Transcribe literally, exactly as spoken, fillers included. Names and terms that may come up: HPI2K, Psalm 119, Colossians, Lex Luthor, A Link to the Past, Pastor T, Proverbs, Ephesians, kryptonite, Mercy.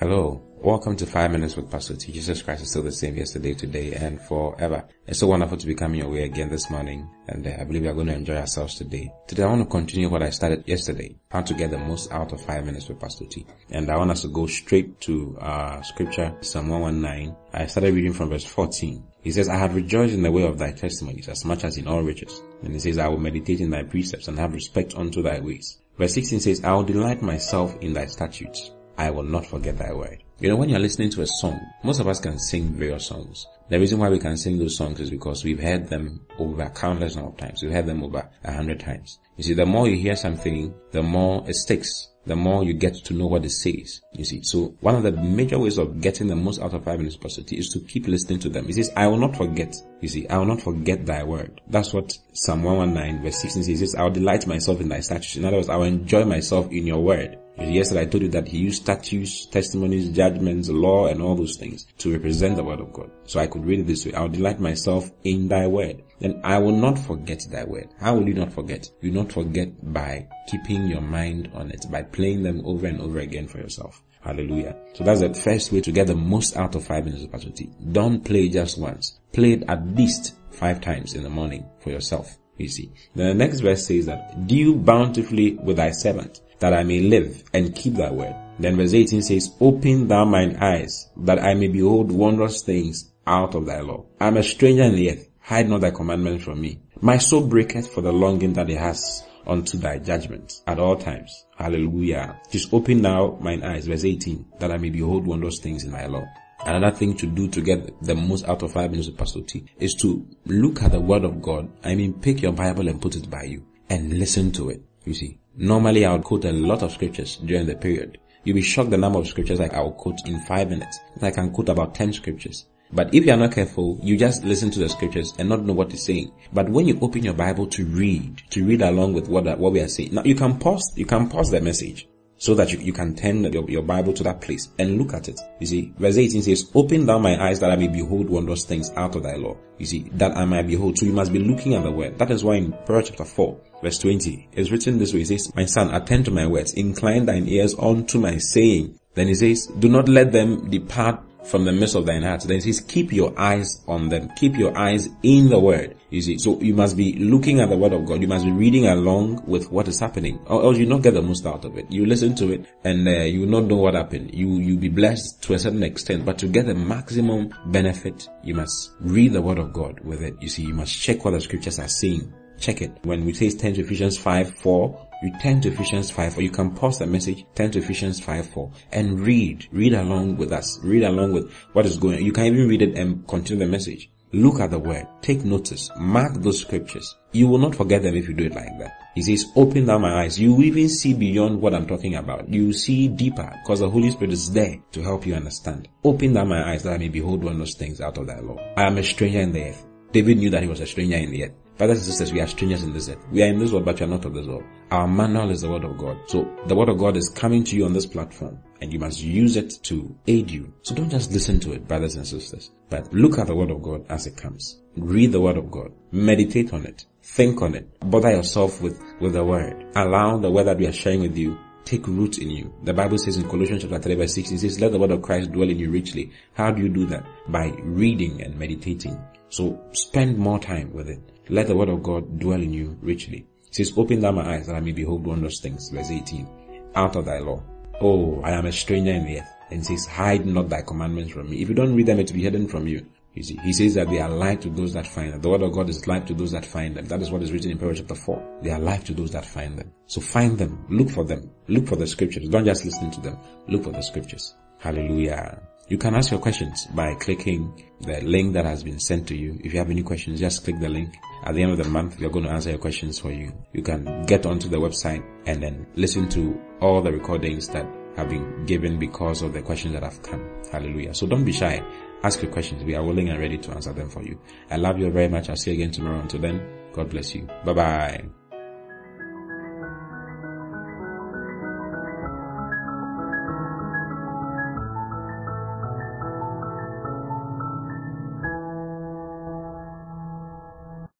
Hello, welcome to five minutes with Pastor T. Jesus Christ is still the same yesterday, today, and forever. It's so wonderful to be coming your way again this morning, and uh, I believe we are going to enjoy ourselves today. Today I want to continue what I started yesterday, how to get the most out of five minutes with Pastor T. And I want us to go straight to uh, scripture, Psalm one nineteen. I started reading from verse fourteen. He says, I have rejoiced in the way of thy testimonies as much as in all riches. And he says, I will meditate in thy precepts and have respect unto thy ways. Verse sixteen says, I will delight myself in thy statutes. I will not forget thy word. You know, when you're listening to a song, most of us can sing various songs. The reason why we can sing those songs is because we've heard them over countless number of times. We've heard them over a hundred times. You see, the more you hear something, the more it sticks. The more you get to know what it says. You see, so one of the major ways of getting the most out of five minutes positivity is to keep listening to them. He says, I will not forget. You see, I will not forget thy word. That's what Psalm one nineteen verse sixteen says. He says, I will delight myself in thy statutes. In other words, I will enjoy myself in your word. Yesterday I told you that he used statutes, testimonies, judgments, law, and all those things to represent the word of God. So I could read it this way. I will delight myself in thy word. Then I will not forget thy word. How will you not forget? You not forget by keeping your mind on it, by playing them over and over again for yourself. Hallelujah. So that's the first way to get the most out of five minutes of Pastor T. Don't play just once. Play it at least five times in the morning for yourself. You see. Then the next verse says that, deal bountifully with thy servant, that I may live and keep thy word. Then verse eighteen says, open thou mine eyes, that I may behold wondrous things out of thy law. I am a stranger in the earth, hide not thy commandments from me. My soul breaketh for the longing that it has unto thy judgments at all times. Hallelujah. Just open thou mine eyes, verse eighteen, that I may behold wondrous things in thy law. Another thing to do to get the most out of five minutes of Pastor T is to look at the word of God. I mean, pick your Bible and put it by you and listen to it. You see, normally I would quote a lot of scriptures during the period. You'll be shocked the number of scriptures I will quote in five minutes. I can quote about ten scriptures. But if you are not careful, you just listen to the scriptures and not know what it's saying. But when you open your Bible to read, to read along with what what we are saying, now you can pause, you can pause the message so that you, you can turn your, your Bible to that place and look at it. You see, verse eighteen says, open thou my eyes that I may behold wondrous things out of thy law. You see, that I may behold. So you must be looking at the word. That is why in Proverbs chapter four, verse twenty, it's written this way. It says, my son, attend to my words. Incline thine ears unto my saying. Then it says, do not let them depart from the midst of thine heart. Then it says, keep your eyes on them. Keep your eyes in the word. You see, so you must be looking at the word of God. You must be reading along with what is happening, or else you not get the most out of it. You listen to it and uh, you will not know what happened. You you'll be blessed to a certain extent, but to get the maximum benefit, you must read the word of God with it. You see, you must check what the scriptures are saying. Check it. When we say turn to Ephesians five four, you turn to Ephesians five four. You can pause the message, turn to Ephesians five four and read. Read along with us. Read along with what is going on. You can even read it and continue the message. Look at the word. Take notice. Mark those scriptures. You will not forget them if you do it like that. He says, open down my eyes. You will even see beyond what I'm talking about. You will see deeper because the Holy Spirit is there to help you understand. Open down my eyes that I may behold one of those things out of thy law. I am a stranger in the earth. David knew that he was a stranger in the earth. Brothers and sisters, we are strangers in this earth. We are in this world, but we are not of this world. Our manual is the word of God. So the word of God is coming to you on this platform, and you must use it to aid you. So don't just listen to it, brothers and sisters, but look at the word of God as it comes. Read the word of God. Meditate on it. Think on it. Bother yourself with, with the word. Allow the word that we are sharing with you take root in you. The Bible says in Colossians chapter three verse six, it says, let the word of Christ dwell in you richly. How do you do that? By reading and meditating. So spend more time with it. Let the word of God dwell in you richly. It says, open thou my eyes that I may behold wondrous things. Verse eighteen, out of thy law. Oh, I am a stranger in the earth. And it says, hide not thy commandments from me. If you don't read them, it will be hidden from you. You see, he says that they are light to those that find them. The word of God is light to those that find them. That is what is written in Proverbs chapter four. They are light to those that find them. So find them. Look for them. Look for the scriptures. Don't just listen to them. Look for the scriptures. Hallelujah. You can ask your questions by clicking the link that has been sent to you. If you have any questions, just click the link. At the end of the month, we are going to answer your questions for you. You can get onto the website and then listen to all the recordings that have been given because of the questions that have come. Hallelujah. So don't be shy. Ask your questions. We are willing and ready to answer them for you. I love you very much. I'll see you again tomorrow. Until then, God bless you. Bye-bye.